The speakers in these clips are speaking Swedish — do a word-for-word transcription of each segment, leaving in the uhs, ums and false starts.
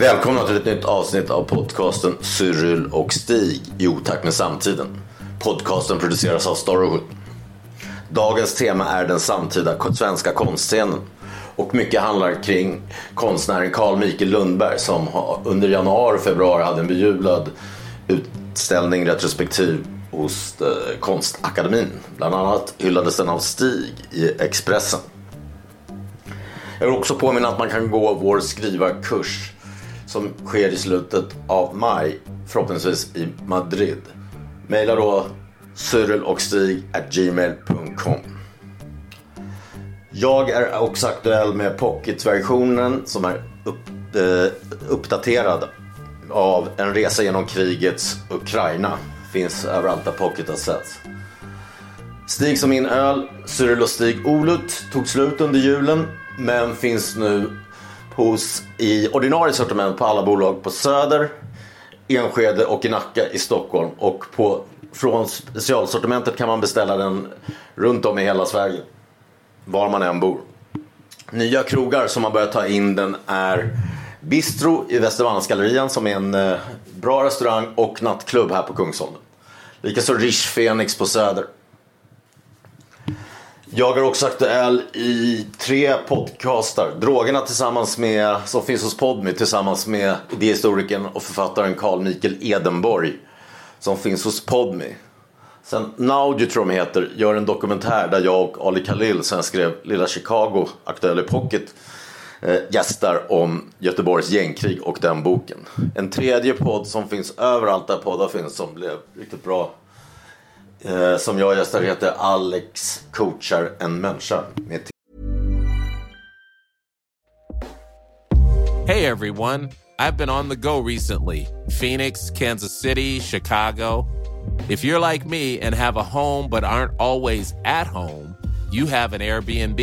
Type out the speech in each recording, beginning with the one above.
Välkomna till ett nytt avsnitt av podcasten Cyril och Stig i Otak med Samtiden. Podcasten produceras av Storhull. Dagens tema är den samtida svenska konstscenen. Och mycket handlar kring konstnären Carl Michael Lundberg som under januari och februari hade en bejublad utställning retrospektiv hos Konstakademin. Bland annat hyllades den av Stig i Expressen. Jag vill också påminna att man kan gå vår skrivarkurs som sker i slutet av maj, förhoppningsvis i Madrid. Maila då cyrilochstig at gmail punkt com. Jag är också aktuell med Pocket-versionen som är upp, eh, uppdaterad av en resa genom krigets Ukraina. Finns överallt där Pocket har setts. Stig som min öl, Cyril och Stig Olut, tog slut under julen men finns nu hos i ordinarie sortiment på alla bolag på Söder, Enskede och i Nacka i Stockholm. Och på, från specialsortimentet kan man beställa den runt om i hela Sverige, var man än bor. Nya krogar som man börjar ta in den är Bistro i Västermalmsgallerian som är en bra restaurang och nattklubb här på Kungsholmen. Likaså Rich Phoenix på Söder. Jag är också aktuell i tre podcastar. Drogerna tillsammans med, som finns hos Podmi, tillsammans med idéhistorikern och författaren Carl Mikael Edenborg som finns hos Podmi. Sen Naudutrom heter, gör en dokumentär där jag och Ali Khalil, sen skrev Lilla Chicago, aktuell i Pocket, eh, gästar om Göteborgs gängkrig och den boken. En tredje podd som finns överallt där poddar finns som blev riktigt bra, som jag gästar heter Alex coachar en människa. Hey everyone, I've been on the go recently. Phoenix, Kansas City, Chicago. If you're like me and have a home but aren't always at home, you have an Airbnb.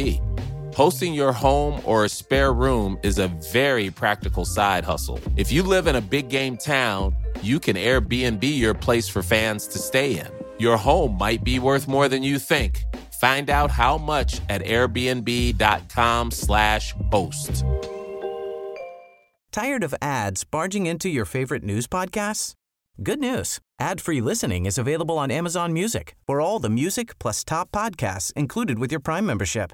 Hosting your home or a spare room is a very practical side hustle. If you live in a big game town, you can Airbnb your place for fans to stay in. Your home might be worth more than you think. Find out how much at airbnb.com slash host. Tired of ads barging into your favorite news podcasts? Good news. Ad-free listening is available on Amazon Music for all the music plus top podcasts included with your Prime membership.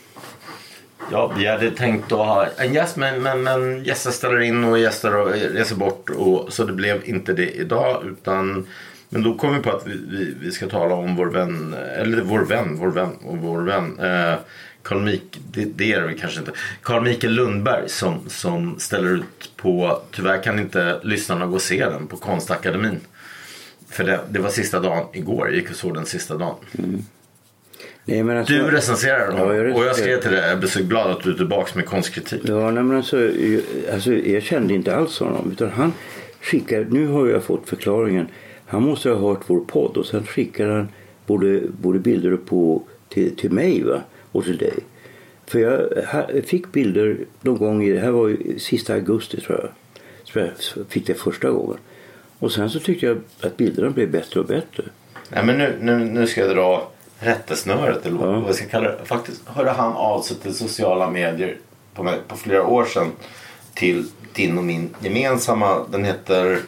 ja, vi hade tänkt att ha en gäst men, men, men gäster ställer in och gäster och reser bort och, så det blev inte det idag utan. Men då kom vi på att vi, vi, vi ska tala om vår vän, eller vår vän, vår vän och vår vän. Eh, Carl Mikael, det, det är vi kanske inte. Carl Michael Lundberg som, som ställer ut på, tyvärr kan inte lyssnarna gå och se den på Konstakademin. För det, det var sista dagen igår, jag gick och såg den sista dagen. Mm. Nej, men alltså, du recenserar den ja, jag och jag skrev till dig, jag blev så glad att du är tillbaka med konstkritik. Ja, nej, men alltså jag, alltså, jag kände inte alls honom utan han skickade, nu har jag fått förklaringen. Han måste ha hört vår podd och sen skickar han både, både bilder på till, till mig va? Och till dig. För jag här, fick bilder någon gång, i, det här var ju sista augusti tror jag. Så jag fick det första gången. Och sen så tyckte jag att bilderna blev bättre och bättre. Nej, men nu, nu, nu ska jag dra rättesnöret eller vad jag ska kalla det. Faktiskt hörde han av sig till sociala medier på, mig, på flera år sedan till din och min gemensamma, den heter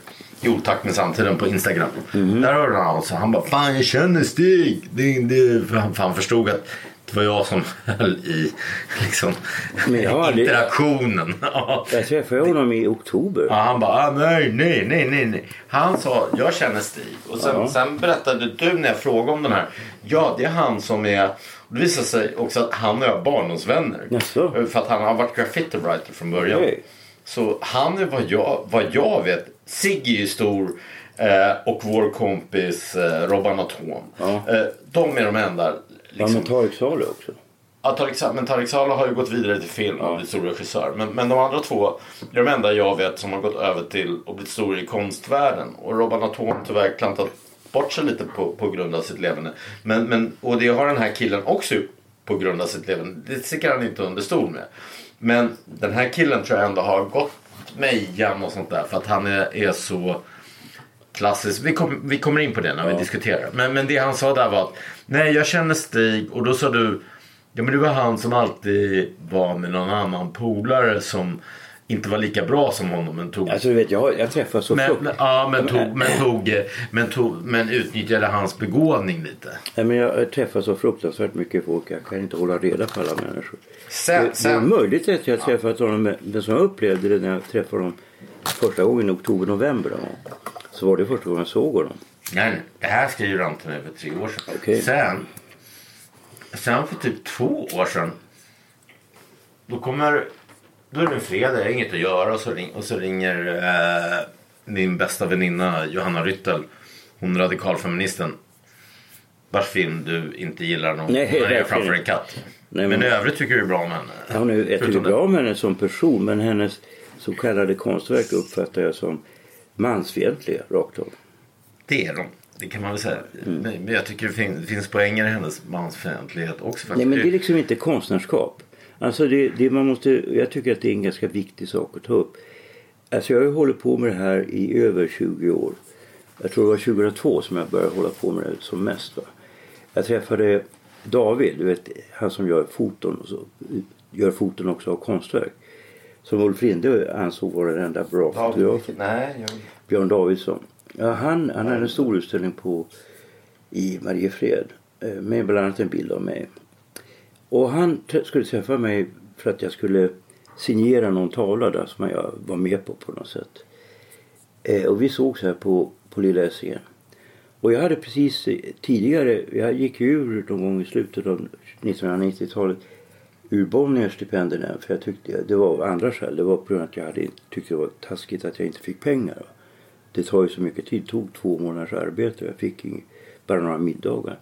Jo tack med samtiden på Instagram. Mm-hmm. Där hörde han av sig. Han bara, fan jag känner Stig. Det, det, för han, för han förstod att det var jag som höll i liksom, ja, interaktionen. Ja. Jag träffade honom i oktober. Ja, han bara, ah, nej, nej, nej, nej. Han sa, jag känner Stig. Och sen, ja. sen berättade du när jag frågade om den här. Ja, det är han som är... Det visade sig också att han och jag är barndomsvänner. Jaså. För att han har varit graffiti writer från början. Okay. Så han är vad jag, vad jag vet. Sigge är ju stor... Eh, och vår kompis eh, Robban Atom. Ja. Eh, de är de enda... Liksom. Ja, men Tarik Salo också. Ja, Tarik, men Tarik Salo har ju gått vidare till film och blivit stor regissör. Men, men de andra två är de enda jag vet som har gått över till och blivit stor i konstvärlden. Och Robban Atom tyvärr klantat bort sig lite på, på grund av sitt levande. Men, men, och det har den här killen också på grund av sitt levande. Det sticker han inte under stol med. Men den här killen tror jag ändå har gått mejan och sånt där. För att han är, är så... klassiskt. Vi, kom, vi kommer in på det när ja. vi diskuterar. Men, men det han sa där var att nej, jag känner Stig. Och då sa du, ja men det var han som alltid var med någon annan polare som inte var lika bra som honom. Men tog... Alltså du vet, jag, jag träffade så men, men, ja, men tog, men, tog, men, tog, men utnyttjade hans begåvning lite. Nej, men jag träffar så fruktansvärt mycket folk. Jag kan inte hålla reda på alla människor. Sen, det, sen... det är möjligt att jag träffat ja. honom. Men som jag upplevde det när jag träffade honom första gången i oktober-november. Så var det första gången jag såg honom. Nej, det här skriver han till mig för tre år sedan. Okay. Sen, sen för typ två år sedan, då kommer, då är det en fredag, jag har inget att göra. Och så, ring, och så ringer eh, min bästa väninna Johanna Ryttel, hon radikalfeministen, vars film du inte gillar någon. Nej, hon är framför en katt. Nej, men, men i övrigt tycker du bra om henne. Ja, hon är, jag tycker bra om henne som person, men hennes så kallade konstverk uppfattar jag som mansfientliga, rakt av. Det är de, det kan man väl säga. Mm. Men jag tycker det finns, finns poänger i hennes mansfientlighet också. Faktiskt. Nej, men det är liksom inte konstnärskap. Alltså det, det man måste, jag tycker att det är en ganska viktig sak att ta upp. Alltså jag har ju hållit på med det här i över tjugo år. Jag tror det var tjugohundratvå som jag började hålla på med det som mest. Va? Jag träffade David, du vet, han som gör foton och så, gör foton också av konstverk. Som Ulf Rindö ansåg vara den enda bra fotografen. Nej, jag... Björn Davidsson. Ja, han han hade en stor utställning på, i Marie Fred. Med bland annat en bild av mig. Och han t- skulle träffa mig för att jag skulle signera någon tavla där som jag var med på på något sätt. Eh, och vi sågs här på, på Lilla Essingen. Och jag hade precis tidigare, jag gick ur någon gång i slutet av nittonhundranittiotalet. Ur Bonnier-stipendierna, för jag tyckte det var av andra skäl. Det var på grund av att jag hade, tyckte det var taskigt att jag inte fick pengar. Det tar ju så mycket tid, det tog två månaders arbete. Jag fick inga, bara några middagar.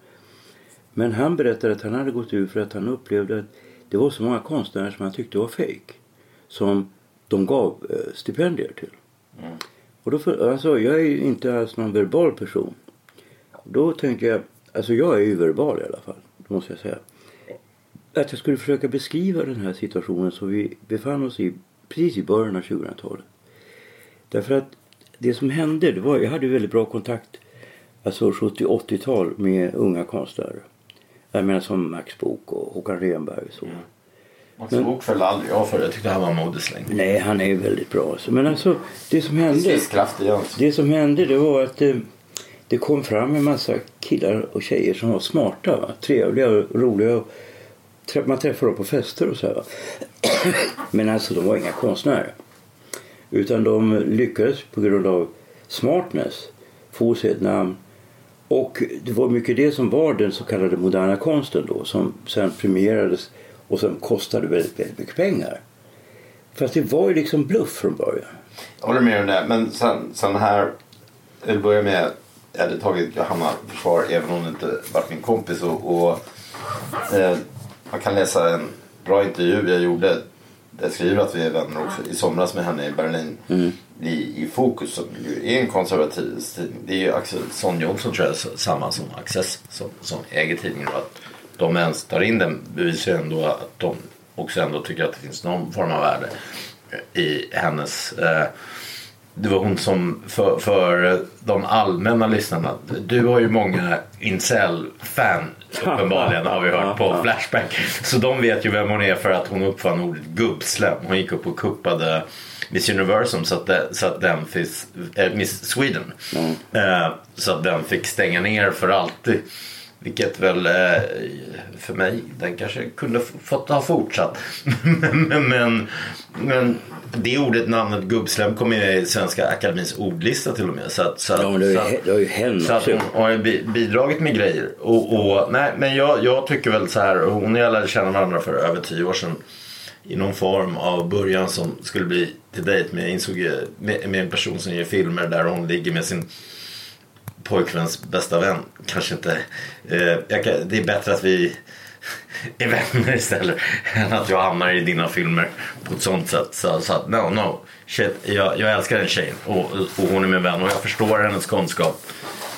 Men han berättade att han hade gått ur för att han upplevde att det var så många konstnärer som han tyckte var fake, som de gav stipendier till. Mm. Och då för, alltså, jag är ju inte alls någon verbal person. Då tänkte jag, alltså jag är ju verbal i alla fall, måste jag säga. Att jag skulle försöka beskriva den här situationen som vi befann oss i precis i början av tjugohundratalet. Därför att det som hände, det var, jag hade väldigt bra kontakt, alltså sjuttio-åttiotal med unga konstnärer. Jag menar som Max Bok och Håkan Renberg och så. Mm. Max men, Bok följde aldrig jag för, jag tyckte han var modesläng. Nej, han är väldigt bra. Alltså. Men alltså, det som hände, det som hände det var att det, det kom fram en massa killar och tjejer som var smarta, va? Trevliga och roliga. Man träffar dem på fester och så här. Men alltså de var inga konstnärer. Utan de lyckades på grund av smartness få sig ett namn. Och det var mycket det som var den så kallade moderna konsten då. Som sen premierades och som kostade väldigt, väldigt mycket pengar. Fast det var ju liksom bluff från början. Jag håller med om det. Men sen, sen här, jag vill börja med, jag hade tagit Johanna försvar även om hon inte varit min kompis. Och... och eh, man kan läsa en bra intervju jag gjorde. Jag skriver att vi är vänner också. I somras med henne i Berlin. Mm. I, i Fokus. Som ju är en konservativ tidning. Det är ju Axel Sonjobb som tror jag är samma som Access. Som, som äger tidningen. Att de ens tar in den bevisar ändå att de också ändå tycker att det finns någon form av värde. I hennes eh, det var hon som för, för de allmänna lyssnarna, du har ju många incel-fan uppenbarligen har vi hört på Flashback, så de vet ju vem hon är för att hon uppfann ordet gubbslem. Hon gick upp och kuppade Miss Universum så att, det, så att den fick äh, Miss Sweden mm. eh, så att den fick stänga ner för alltid, vilket väl eh, för mig den kanske kunde fått ha fortsatt men, men, men det ordet, namnet gubbslem, kommer ju i Svenska Akademins ordlista till och med, så att, så att, ja, det har ju, det har ju hänt, så att hon har bidragit med grejer och, och nej, men jag, jag tycker väl så här, hon och jag lärde känna varandra för över tio år sedan i någon form av början som skulle bli till dejt med, insåg, med, med en person som ger filmer där hon ligger med sin pojkväns bästa vän. Kanske inte eh, jag kan, det är bättre att vi är vänner istället än att jag hamnar i dina filmer på ett sånt sätt. Så, så att no, no shit, jag, jag älskar den tjejen och, och hon är min vän och jag förstår hennes kunskap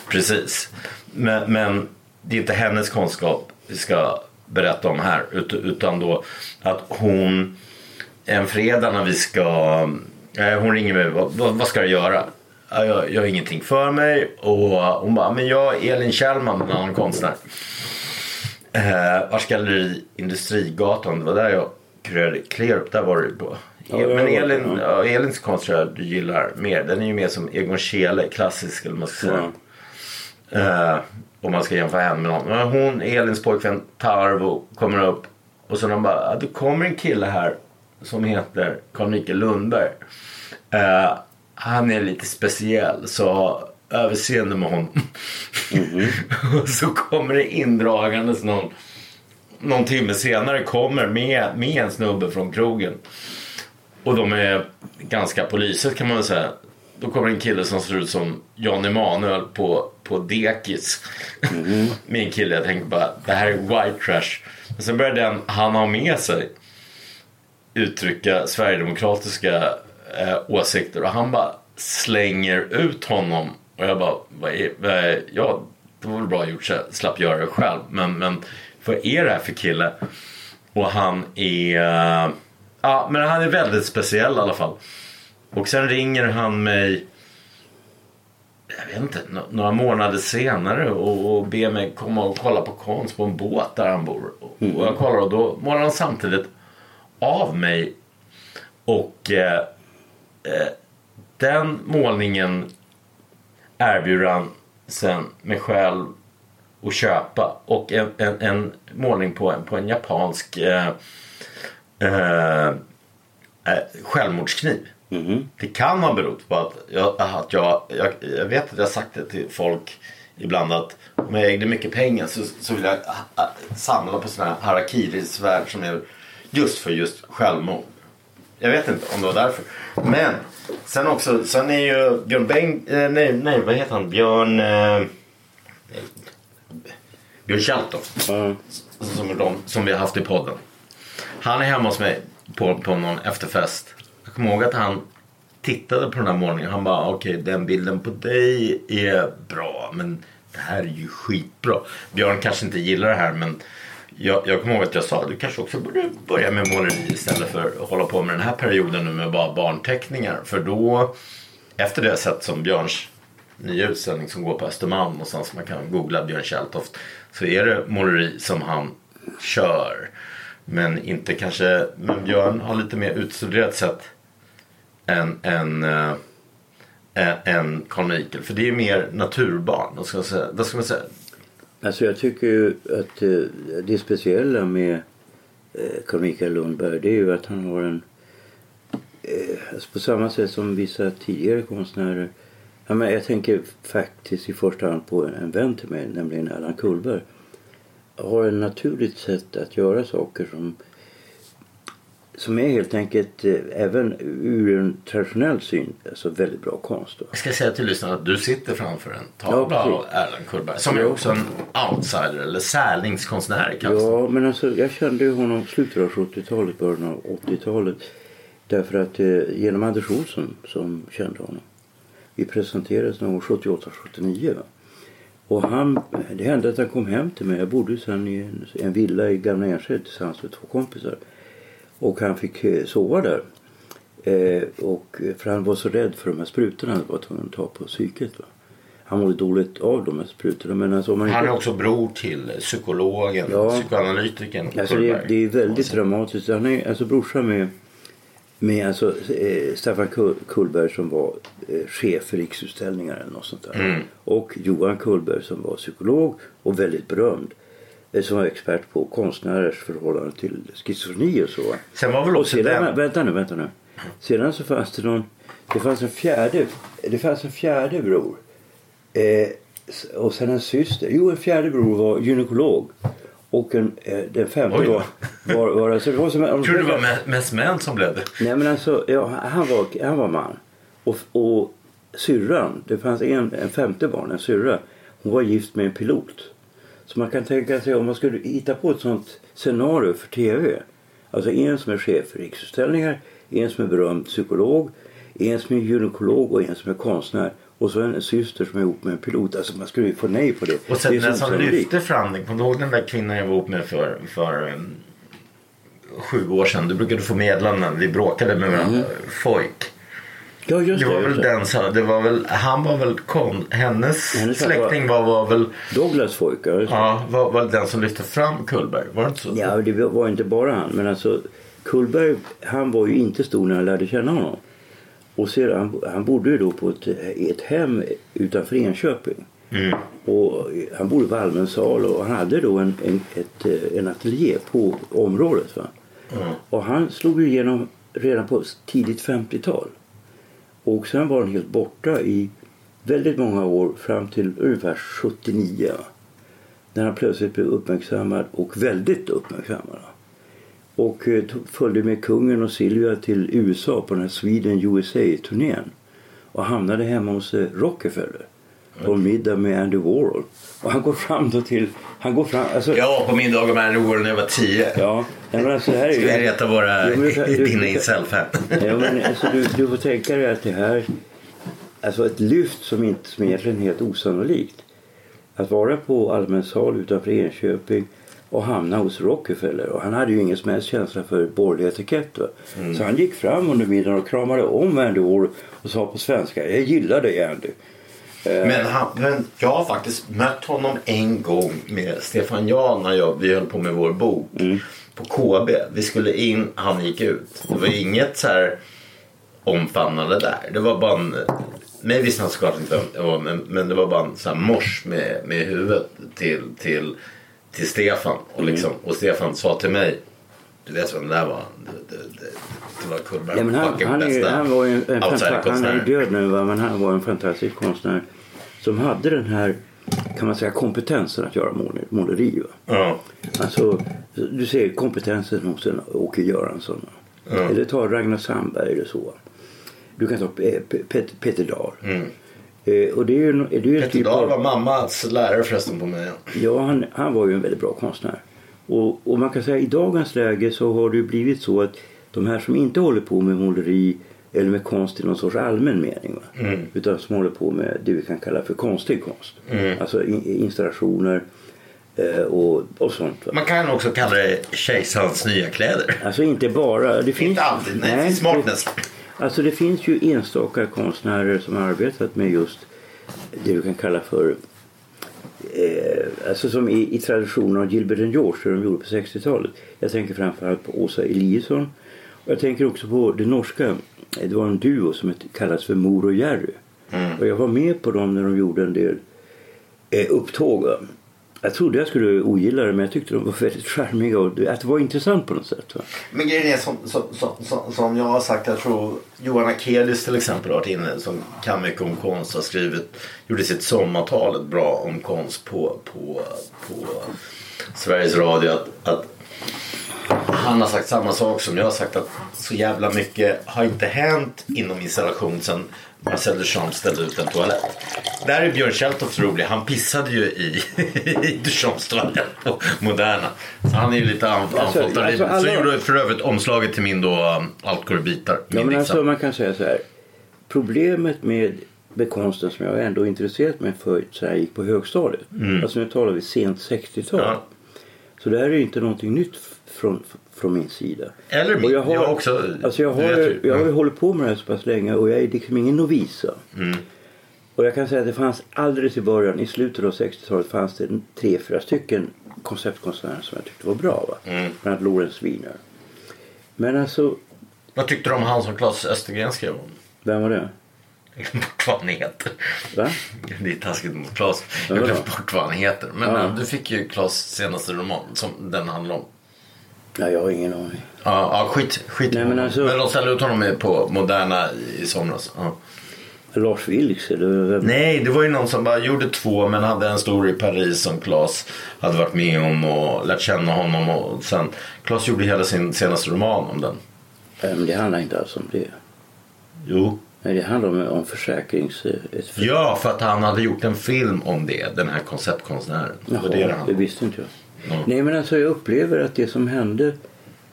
precis, men, men det är inte hennes kunskap vi ska berätta om här, utan då att hon en fredag när vi ska eh, hon ringer mig, vad, vad ska jag göra? Jag, jag har ingenting för mig. Och hon bara, men jag är Elin Kjellman, en annan konstnär, eh, var ska i Industrigatan, det var där jag klär upp, där var du på. Ja, men Elin, ja. Elins konst du gillar mer, den är ju mer som Egon Schiele, klassisk eller man ska säga. Ja. Eh, om man ska jämföra henne med någon, men hon, Elins pojkvän Tarvo, kommer upp och så de bara, det kommer en kille här som heter Carl Michael Lundberg, eh, han är lite speciell, så överseende med honom. Mm. Och så kommer det indragandes någon, någon timme senare kommer med, med en snubbe från krogen. Och de är ganska poliset kan man väl säga. Då kommer en kille som ser ut som Jan Emanuel på, på Dekis. Mm. Med en kille, jag tänkte bara, det här är white trash. Men sen började den, han har med sig uttrycka sverigedemokratiska Eh, åsikter, och han bara slänger ut honom och jag bara, vad är, vad är, ja, det var väl bra gjort, så jag slapp göra det själv, men, men vad är det här för kille? Och han är eh, ja, men han är väldigt speciell i alla fall. Och sen ringer han mig, jag vet inte, no- några månader senare och, och ber mig komma och kolla på konst på en båt där han bor, och, och jag kollar och då målar han samtidigt av mig och eh, den målningen erbjuder han sen mig själv att köpa, och en, en, en målning på en, på en japansk eh, eh, självmordskniv. Mm-hmm. Det kan ha berott på att, jag, att jag, jag, jag vet att jag har sagt det till folk ibland, att om jag ägde mycket pengar så, så vill jag samla på sådana här harakirisvärd som är just för just självmord. Jag vet inte om det var därför. Men sen också, sen är ju Björn Beng, eh, nej, nej, vad heter han? Björn eh, Björn Kjelltoft. Mm. Som, de, som vi har haft i podden. Han är hemma hos mig på, på någon efterfest. Jag kommer ihåg att han tittade på den här målningen. Han bara, okej, okay, den bilden på dig är bra, men det här är ju skitbra. Björn kanske inte gillar det här, men Jag, jag kommer ihåg att jag sa, du kanske också borde börja med måleri istället för att hålla på med den här perioden nu med bara barnteckningar. För då, efter det sätt som Björns nya utställning som går på Östermalm och sen som man kan googla Björn Kjelltoft, så är det måleri som han kör. Men inte kanske, men Björn har lite mer utstuderat sätt än en en Carl Michael, för det är mer naturbarn. Då ska man säga, då ska man säga alltså jag tycker ju att det speciella med Carl Michael Lundberg, det är ju att han har en, alltså på samma sätt som vissa tidigare konstnärer, jag, menar, jag tänker faktiskt i första hand på en vän till mig, nämligen Allan Kullberg, har ett naturligt sätt att göra saker som, som är helt enkelt, även ur en traditionell syn, alltså väldigt bra konst då. Jag ska säga till lyssnarna att du sitter framför en tavla av Erland Kullberg, som är också en outsider eller särlingskonstnär. Ja, men alltså jag kände ju honom slutet av sjuttiotalet, början av åttiotalet, därför att eh, genom Anders Olsson som kände honom. Vi presenterades någon sjuttioåtta sjuttionio, va? Och han, det hände att han kom hem till mig. Jag bodde sedan i en, en villa i Gamla Enskede tillsammans med två kompisar. Och han fick sova där. Eh, och, för han var så rädd för de här sprutorna han var tvungen att ta på psyket, va. Han mådde dåligt av de här sprutorna, men alltså, man inte... Han är också bror till psykologen, ja. psykoanalytikern alltså, det, det är väldigt dramatiskt. Han är alltså brorsan med, med alltså, eh, Staffan Kullberg som var eh, chef för Riksutställningar eller något sånt där. Mm. Och Johan Kullberg som var psykolog och väldigt berömd, som var expert på konstnärers förhållande till schizofreni och så. Sen var väl också sedan, den... Vänta nu, vänta nu. Sedan så fanns det någon... Det fanns en fjärde, det fanns en fjärde bror. Eh, och sen en syster. Jo, en fjärde bror var gynekolog. Och en, eh, den femte var... var, var alltså, det var som, om, tror du det var med, mest män som blev det? Nej, men alltså, ja, han, var, han var man. Och, och syrran, det fanns en, en femte barn, en syrra. Hon var gift med en pilot. Så man kan tänka sig om man skulle hitta på ett sånt scenario för tv. Alltså en som är chef för Riksutställningar, en som är berömd psykolog, en som är gynekolog och en som är konstnär. Och så en syster som är ihop med en pilot. Alltså man skulle ju få nej på det. Och sen det den som lyfte fram den, kom du ihåg den där kvinnan jag var ihop med för, för um, sju år sedan? Du brukade få medlanden, vi bråkade med varandra. Mm. Folk. Ja, just det, det var just väl det. Den så det var väl han var väl kom, hennes, hennes släkting var, var väl Douglas Foyker. Ja, var, var den som lyfte fram Kullberg, var det inte så? Ja, det var inte bara han, men alltså Kullberg, han var ju inte stor när jag lärde känna honom. Och sedan han, han bodde ju då på ett, ett hem utanför Enköping. Mm. Och han bodde på allmän sal och han hade då en en, ett, en ateljé på området, va. Mm. Och han slog ju igenom redan på tidigt femtiotal. Och sen var han helt borta i väldigt många år fram till ungefär sjuttionio. När han plötsligt blev uppmärksammad och väldigt uppmärksammad. Och följde med kungen och Silvia till U S A på den här Sweden U S A-turnén. Och hamnade hemma hos Rockefeller. På middag med Andy Warhol. Och han går fram då till... Han går fram, alltså, ja, på middag med Andy Warhol när jag var tio. Ja, men alltså här är ju... Ska jag reta våra dina incel här? Ja, men alltså du, du får tänka dig att det här... Alltså ett lyft som inte som egentligen är helt osannolikt. Att vara på allmän sal utanför Enköping och hamna hos Rockefeller. Och han hade ju ingen som helst känsla för borgerlig etikett. Mm. Så han gick fram under middagen och kramade om Andy Warhol och sa på svenska, jag gillar dig Andy. Men, han, men jag har faktiskt mött honom en gång med Stefan Jan när jag, vi höll på med vår bok. Mm. På K B. Vi skulle in, han gick ut. Det var inget så här omfamnande där. Det var bara en, men visst han såklart inte men, men det var bara en så här mors med, med huvudet till, till, till Stefan. Och, liksom, och Stefan sa till mig, du vet vem det där var. Det, det, det, det var Kullberg. Ja, han, han, är, han var ju en, en fanta- han är död nu, va? Men han var en fantastisk konstnär som hade den här, kan man säga, kompetensen att göra måleri. Ja. Alltså, du ser kompetensen hos en Åke Göransson. Ja. Eller ta Ragnar Sandberg eller så. Du kan ta Peter, Peter Dahl. Mm. Eh, och det är ju, det är ju Peter typ Dahl var av... mammas lärare förresten på mig. Ja, han, han var ju en väldigt bra konstnär. Och, och man kan säga i dagens läge så har det ju blivit så att de här som inte håller på med måleri eller med konst i någon sorts allmän mening, va? Mm. Utan som håller på med det vi kan kalla för konstig konst. Mm. Alltså in, installationer eh, och, och sånt, va? Man kan också kalla det kejsarens nya kläder. Alltså inte bara. Det finns, inte alltid, nej. nej smartness. Det, alltså det finns ju enstaka konstnärer som har arbetat med just det vi kan kalla för... Eh, alltså som i, i traditionen av Gilbert and George som de gjorde på sextiotalet. Jag tänker framförallt på Åsa Eliasson. Och jag tänker också på det norska. Det var en duo som kallas för Mor och Jerry. Mm. Och jag var med på dem när de gjorde en del eh, upptåg. Jag trodde jag skulle ogilla det, men jag tyckte de var väldigt charmiga och att det var intressant på något sätt, va? Men grejen är som, som, som, som jag har sagt, jag tror Johanna Kelis till exempel har varit inne som kan mycket om konst, har skrivit, gjorde sitt sommartal bra om konst på, på, på Sveriges Radio, att, att han har sagt samma sak som jag har sagt, att så jävla mycket har inte hänt inom installation sen Marcel Duchamp ställde ut en toalett. Där är Björn Kjelltoft rolig. Han pissade ju i, i Duchamps toalett på Moderna. Så han är ju lite anfått. Alltså, alltså, alla... Så gjorde för övrigt omslaget till min då Allt går i bitar. Ja, men alltså, man kan säga så här. Problemet med, med konsten som jag ändå intresserat mig för så här, gick på högstadiet. Mm. Alltså nu talar vi sent sextiotal. Ja. Så det här är ju inte någonting nytt från, från min sida. Eller min, och jag har jag också. Alltså jag har ju mm. hållit på med det här så pass länge och jag är liksom ingen novisa. Mm. Och jag kan säga att det fanns alldeles i början, i slutet av sextiotalet fanns det tre, fyra stycken konceptkonstnärer som jag tyckte var bra. Va? Mm. Bland annat Lorentz Wiener. Men alltså... Vad tyckte du om han som Claes Östergren skrev om? Vem var det? Jag glömde bort vad han heter. Va? Det är taskigt mot Claes. Jag glömde bort vad han heter. Men ja. Du fick ju Claes senaste roman som den handlar om. Ja, jag har ingen aning. Ja, ja skit. skit. Nej, men, alltså... men de ställde ut honom på Moderna i somras. Ja. Lars Vilks eller... Nej, det var ju någon som bara gjorde två men hade en stor i Paris som Claes hade varit med om och lärt känna honom och sen Claes gjorde hela sin senaste roman om den. Men det handlar inte alls om det. Jo. Nej, det handlar om, om försäkrings... Ja, för att han hade gjort en film om det, den här konceptkonstnären. Jaha, det, det, det visste inte jag. Mm. Nej, men alltså jag upplever att det som hände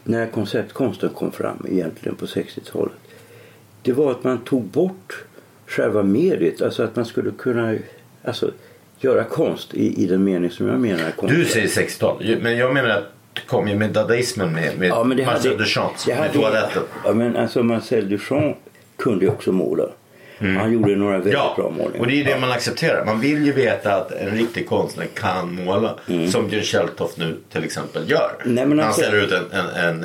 när konceptkonsten kom fram egentligen på sextiotalet, det var att man tog bort själva mediet, alltså att man skulle kunna alltså, göra konst i, i den mening som jag menar. Konst. Du säger sextiotal, men jag menar att det kom ju med dadaismen med, med ja, Marcel hade, Duchamp med hade, toaletten. Ja, men alltså Marcel Duchamp kunde ju också måla. Mm. Han gjorde några väldigt ja, bra målningar. Och det är det man accepterar. Man vill ju veta att en riktig konstnär kan måla. Mm. Som Björn Kjelltoft nu till exempel gör. Nej, men han alltså, ställer ut en... en, en,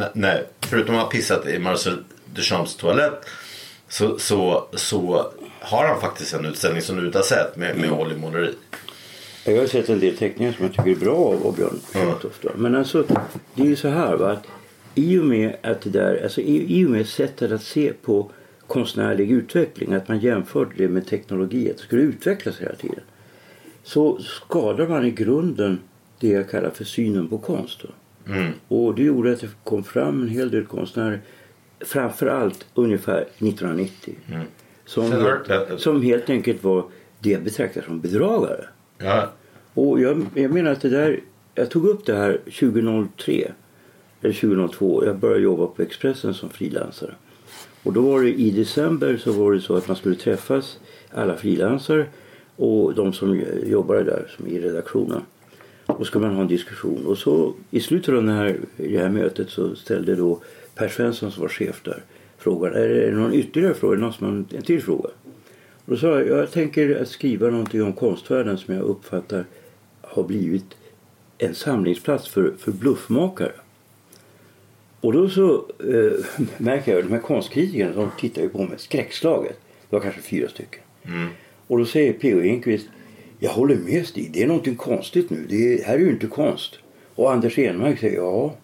en nej, förutom att ha pissat i Marcel Duchamps toalett Så, så, så har han faktiskt en utställning som du inte har sett med, med håll i måleri. Jag har sett en del teckningar som jag tycker är bra av Björn Kjelltoft. Mm. Men alltså, det är ju så här va, att i och med att det där, alltså i, i och med sättet att se på konstnärlig utveckling, att man jämförde det med teknologi, att det skulle utvecklas hela tiden, så skadar man i grunden det jag kallar för synen på konst. Mm. Och det gjorde att det kom fram en hel del konstnärer framförallt ungefär nittonhundranittio mm. som, helt, som helt enkelt var det betraktas som bedragare. Ja. Och jag, jag menar att det där, jag tog upp det här tjugohundratre eller tjugohundratvå, jag började jobba på Expressen som frilansare. Och då var det i december så var det så att man skulle träffas alla frilansare och de som jobbade där som i redaktionen. Och ska man ha en diskussion och så i slutet av den här, det här mötet så ställde då Per Svensson som var chef där frågan, är det någon ytterligare fråga? Någon som har en till fråga? Och då sa jag, jag tänker skriva någonting om konstvärlden som jag uppfattar har blivit en samlingsplats för, för bluffmakare. Och då så eh, märker jag de här konstkritikerna, de tittar ju på mig skräckslaget. Det var kanske fyra stycken. Mm. Och då säger P O. Enquist, jag håller med Stig, det är någonting konstigt nu. Det är, här är ju inte konst. Och Anders Enmark säger, ja...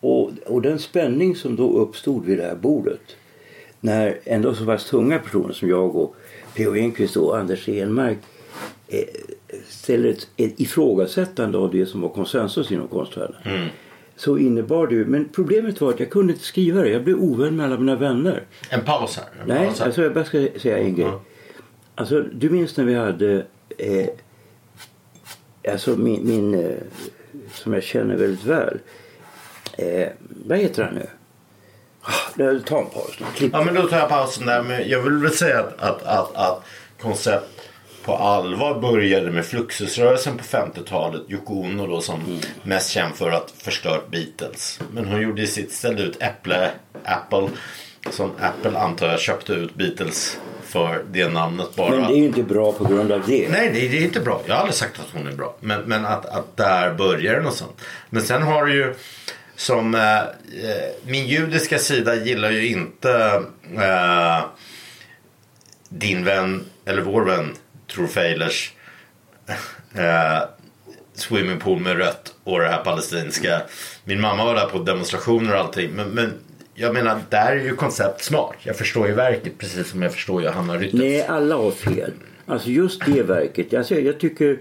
Och, och den spänning som då uppstod vid det här bordet när ändå så pass tunga personer som jag och P O. Enquist och Anders Enmark eh, ställer ett, ett ifrågasättande av det som var konsensus inom konstvärlden mm. så innebar det, men problemet var att jag kunde inte skriva det, jag blev ovän med alla mina vänner. En paus här, en Nej, paus här. Alltså jag bara ska säga en grej mm. alltså du minns när vi hade eh, alltså min, min eh, som jag känner väldigt väl Eh, vad heter han nu? Ah, ta en paus. Ja, men då tar jag pausen där. Men jag vill väl säga att, att, att, att koncept på allvar började med fluxusrörelsen på femtiotalet. Yoko Ono då som mm. mest känd för att förstört Beatles. Men hon gjorde i sitt ställde ut Apple, Apple som Apple antar jag köpte ut Beatles för det namnet bara. Men det är ju inte bra på grund av det. Nej, det, det är inte bra. Jag har aldrig sagt att hon är bra. Men, men att, att där börjar det något sånt. Men sen har du ju som eh, min judiska sida gillar ju inte eh, din vän eller vår vän Tror Feilers eh, swimmingpool med rött och det här palestinska. Min mamma var där på demonstrationer och allting, men, men jag menar där är ju koncept smart. Jag förstår ju verket precis som jag förstår Johanna Ryttel. Nej, alla har fel. Alltså just det verket. Alltså, jag tycker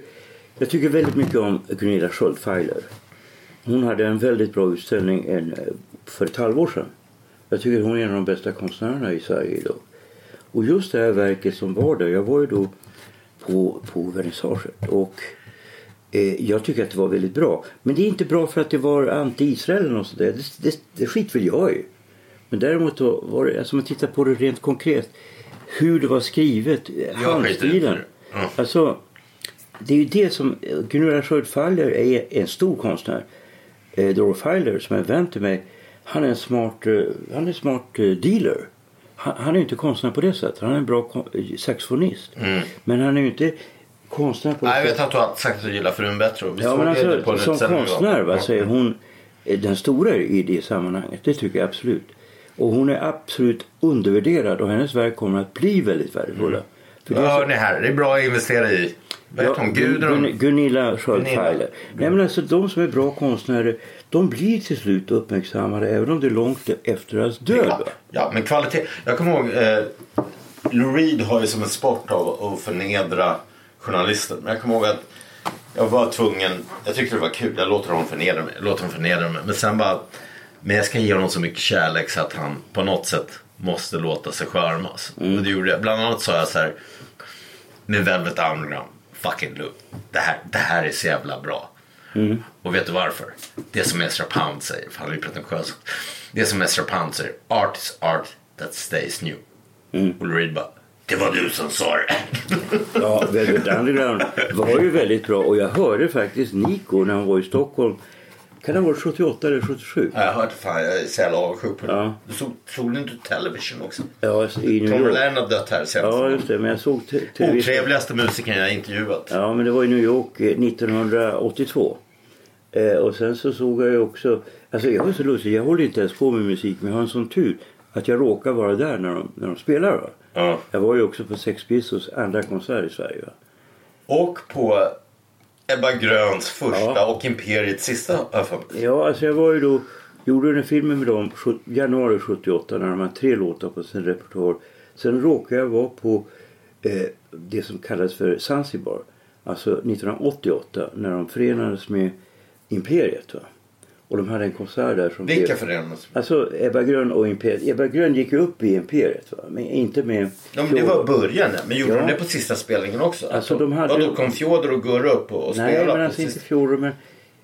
jag tycker väldigt mycket om Gunilla Sköld Feiler. Hon hade en väldigt bra utställning en, för ett halvår sedan. Jag tycker hon är en av de bästa konstnärerna i Sverige idag. Och just det här verket som var där, jag var ju då på, på vernissaget och eh, jag tycker att det var väldigt bra. Men det är inte bra för att det var anti-Israel eller något sådär. Det, det, det skit väl jag ju. Men däremot då var det, alltså man tittar på det rent konkret, hur det var skrivet, handstilen. Mm. Alltså... det är ju det som Gunilla Sköld Feiler är en stor konstnär. Doro Feiler som är vän till mig, han är en smart, han är en smart dealer. Han, han är ju inte konstnär på det sättet. Han är en bra saxofonist. Mm. Men han är ju inte konstnär på det sättet. Nej, jag vet inte att saxofonist gillar frun bättre. Vi ja, men alltså, på som konstnär va, så är hon den stora i det sammanhanget. Det tycker jag absolut. Och hon är absolut undervärderad och hennes verk kommer att bli väldigt värdefulla. Mm. Vad hör ni här? Det är bra att investera i. Vad heter hon? Gudrun? Gunilla Sköld Feiler. Nej men alltså de som är bra konstnärer, de blir till slut uppmärksammade även om det är långt efter deras död. Ja, ja men kvalitet. Jag kommer ihåg eh, Lou Reed har ju som en sport av att förnedra journalister. Men jag kommer ihåg att jag var tvungen, jag tyckte det var kul, jag låter dem förnedra mig, låter dem förnedra mig. Men sen bara, men jag ska ge honom så mycket kärlek så att han på något sätt måste låta sig skärmas. Mm. Och det gjorde jag. Bland annat sa jag så här med Velvet Underground, fucking look. Det här, det här är så jävla bra. Mm. Och vet du varför? Det som Ezra Pound säger, fan det är pretentiöst. Det som Ezra Pound säger, art is art that stays new. Mm. Och Reed bara, det var du som sa det. Ja, Velvet Underground var ju väldigt bra. Och jag hörde faktiskt Nico när han var i Stockholm. Kan det ha varit sjuttioåtta eller sjuttiosju? Ja, jag hörde fan, jag är så jävla avsjuk på det. Ja. Du såg troligen inte television också. Ja, i New Tom York. Lern har dött här senast. Ja, just det, men jag såg te- television. Otrevligaste musiken jag intervjuat. Ja, men det var i New York nittonhundraåttiotvå. Eh, och sen så såg jag ju också... Alltså, jag var så lustig, jag håller inte ens på med musik, men jag har en sån tur att jag råkar vara där när de, när de spelar, va? Ja. Jag var ju också på Sex Pistols andra konsert i Sverige, va? Och på... Ebba Gröns första ja. Och Imperiets sista. Ja, alltså jag var ju då, gjorde den filmen med dem januari sjuttioåtta när de hade tre låtar på sin repertoar. Sen råkade jag vara på eh, det som kallas för Zanzibar, alltså nittonhundraåttioåtta när de förenades med Imperiet, va? Och de hade en konsert där som... Vilka förenades? Alltså Ebba Grön och Imperiet. Ebba Grön gick ju upp i Imperiet, va? Men inte med... Ja, men det var början, men gjorde ja. De det på sista spelningen också? Alltså de hade... Ja, då kom Fjodor och Gurra upp och spelade. Nej, men alltså inte Fjodor, men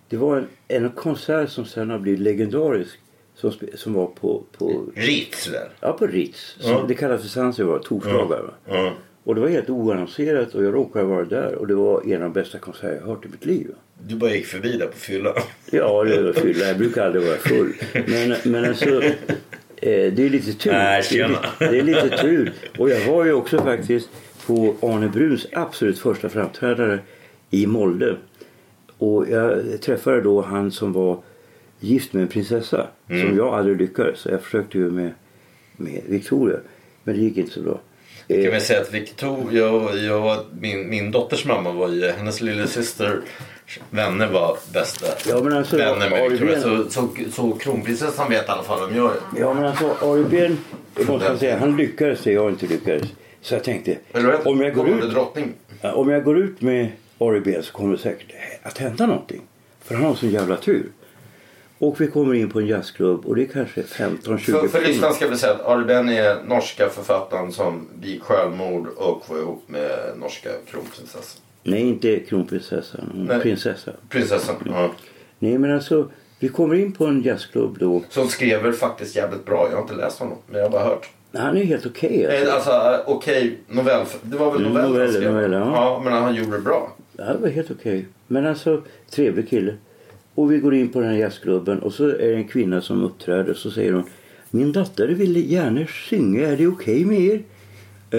det var en, en konsert som sen har blivit legendarisk som, som var på... på... Ritz där? Ja, på Ritz. Mm. Det kallas för Zanzibar, torsdagar, mm. va? Mm. Och det var helt oannonserat och jag råkade vara där. Och det var en av de bästa konserter jag hört i mitt liv. Du bara gick förbi där på fylla. Ja, det var fylla. Jag brukar aldrig vara full. Men, men alltså, eh, det är lite tur. Nej, det, är, det är lite tur. Och jag var ju också faktiskt på Arne Bruns absolut första framträdare i Molde. Och jag träffade då han som var gift med en prinsessa. Mm. Som jag aldrig lyckades. Så jag försökte ju med, med Victoria. Men det gick inte så bra. Kan man säga att Victoria och jag, min, min dotters mamma var ju, hennes lilla syster vänner var bästa ja, men alltså, vänner med Victoria. Så, så, så kronprinsessan vet i alla fall om jag är. Ja men alltså Ari Ben, måste jag säga, han lyckades det, jag inte lyckades. Så jag tänkte, vet, om, jag går ut, om jag går ut med Ari Ben så kommer det säkert att hända någonting. För han har sån jävla tur. Och vi kommer in på en jazzklubb och det är kanske femton tjugo. För, för lyssnaren ska vi säga att Ari Ben är norska författaren som begick självmord och var ihop med norska kronprinsessan. Nej, inte kronprinsessan. Nej. Prinsessa. Prinsessan, ja. Nej, men alltså, vi kommer in på en jazzklubb då. Som skrev väl faktiskt jävligt bra. Jag har inte läst honom, men jag har bara hört. Han är helt okej. Okay, alltså, alltså okej, okay, novell. Det var väl novell mm, novell, novell ja. Ja, men han gjorde det bra. Ja, det var helt okej. Okay. Men alltså, trevlig kille. Och vi går in på den här jazzklubben och så är det en kvinna som uppträder och så säger hon: min dotter vill gärna synga, är det okej med er?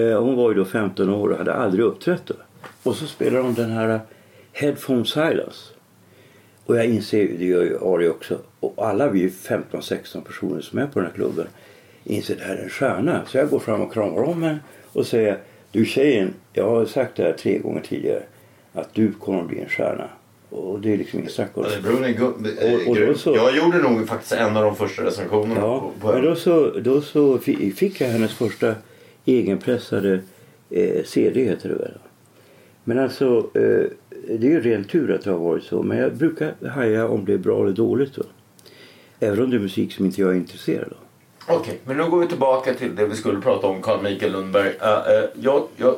Eh, hon var ju då femton år och hade aldrig uppträtt då. Och så spelar hon den här Headphone Silence. Och jag inser, det gör ju Ari också, och alla vi femton sexton personer som är på den här klubben inser det här är en stjärna. Så jag går fram och kramar om henne och säger: du tjejen, jag har sagt det här tre gånger tidigare att du kommer bli en stjärna. Och det är liksom inget snack om. Jag gjorde nog faktiskt en av de första recensionerna. Ja, på, på men då så, då så fick jag hennes första egenpressade eh, C D heter det väl. Men alltså, eh, det är ju ren tur att det har varit så. Men jag brukar haja om det är bra eller dåligt då. Även om det är musik som inte jag är intresserad av. Okej, okay, men nu går vi tillbaka till det vi skulle prata om, Carl Michael Lundberg. Uh, uh, jag... jag...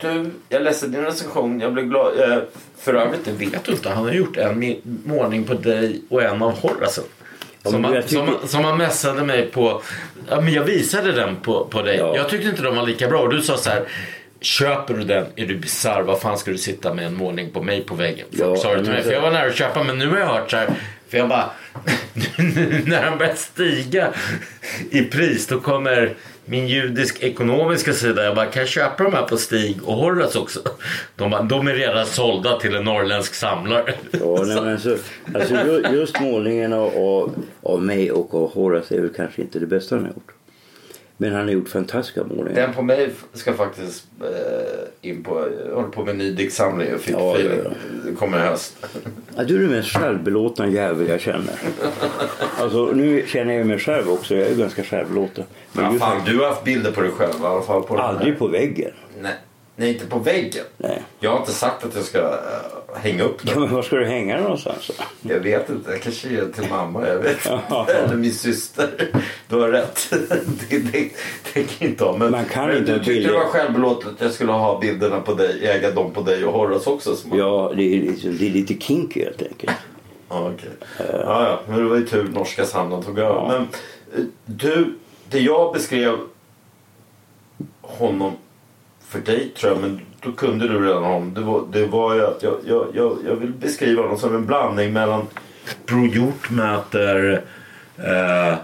Du, jag läste din recension, jag blev glad. Eh, för övrigt vet du inte, han har gjort en målning på dig och en av Horace. Som, ja, tyckte... som, som han mässade mig på. Ja, men jag visade den på, på dig. Ja. Jag tyckte inte de var lika bra. Och du sa så här: köper du den, är du bizarr, vad fan ska du sitta med en målning på mig på väggen? Ja, sa du till mig, för jag var nära att köpa, men nu har jag hört så här, för jag bara när han börjar stiga i pris, då kommer min judisk ekonomiska sida, jag bara, kan jag köpa de här på Stig och Horras också? De, bara, de är redan sålda till en norrländsk samlare. Ja, nej, men så, alltså, just målningen av, av mig och av Horras är väl kanske inte det bästa han har gjort. Men han har gjort fantastiska målningar. Den på mig ska faktiskt eh, in på, jag håller på med en ny diktsamling och fick ja, feeling. Ja, ja. Det kommer i höst. Ja, du är den mest självbelåtna jävel jag känner. Alltså nu känner jag mig själv också. Jag är ganska självbelåten. Men ja, fan, du har haft bilder på dig själv i alla fall, på aldrig på väggen. Nej. Nej, inte på väggen. Nej. Jag har inte sagt att jag ska uh, hänga upp den. Ja, men var ska du hänga den någonstans? Jag vet inte, jag kanske ger till mamma, jag vet inte. Eller min syster. Du har rätt. Det tänker inte om. Men, Man kan men inte du tyckte det var självbelåtet att jag skulle ha bilderna på dig, äga dem på dig och Horace också. Som ja, det är, det är lite kinky helt enkelt. Ja, okej. Okay. Uh, ja, ja, men det var ju tur norska samman tog över. Ja. Men du, det jag beskrev honom för dig tror jag, men då kunde du redan om det var, det var ju att jag, jag, jag, jag vill beskriva honom som en blandning mellan Bror Hjort möter eh,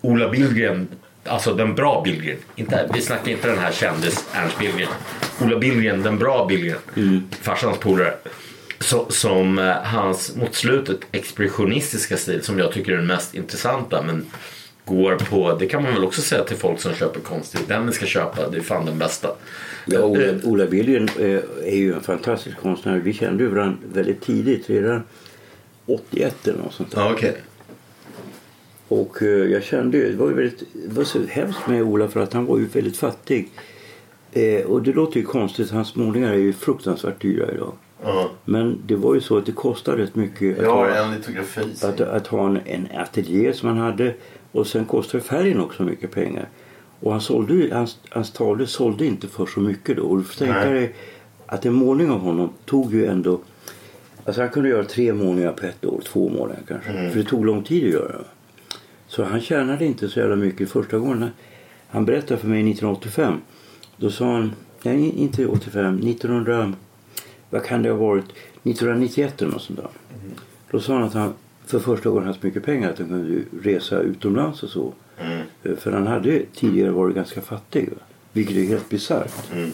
Ola Billgren, alltså den bra Billgren, inte, vi snackar inte den här kändis Ernst Billgren, Ola Billgren, den bra Billgren, mm. farsans polare, som eh, hans mot slutet expressionistiska stil som jag tycker är den mest intressanta, men går på, det kan man väl också säga till folk som köper konst, den ni ska köpa, det är fan den bästa. Ja, Ola, Ola Billgren är ju en fantastisk konstnär. Vi kände ju varandra väldigt tidigt, redan åttioett eller något sånt där. Ah, okay. Och jag kände ju, det var ju väldigt, det var så hemskt med Ola för att han var ju väldigt fattig. Och det låter ju konstigt, hans målningar är ju fruktansvärt dyra idag. Uh-huh. Men det var ju så att det kostade rätt mycket att, ja, ha, en litografi, att, att ha en, en ateljé som han hade. Och sen kostade färgen också mycket pengar. Och han sålde, hans, hans tavlor sålde inte för så mycket då. Och du får tänka dig att en målning av honom tog ju ändå... Alltså han kunde göra tre målningar på ett år, två målningar kanske. Mm. För det tog lång tid att göra. Så han tjänade inte så jävla mycket första gången. Han berättade för mig nittonhundraåttiofem. Då sa han... Nej, inte åttiofem. nittonhundra... Vad kan det ha varit? nittonhundranittioett eller något sånt där. Mm. Då sa han att han... För första gången hade han så mycket pengar att han kunde resa utomlands och så. Mm. För han hade tidigare varit ganska fattig. Va? Vilket är helt bizarrt. Mm.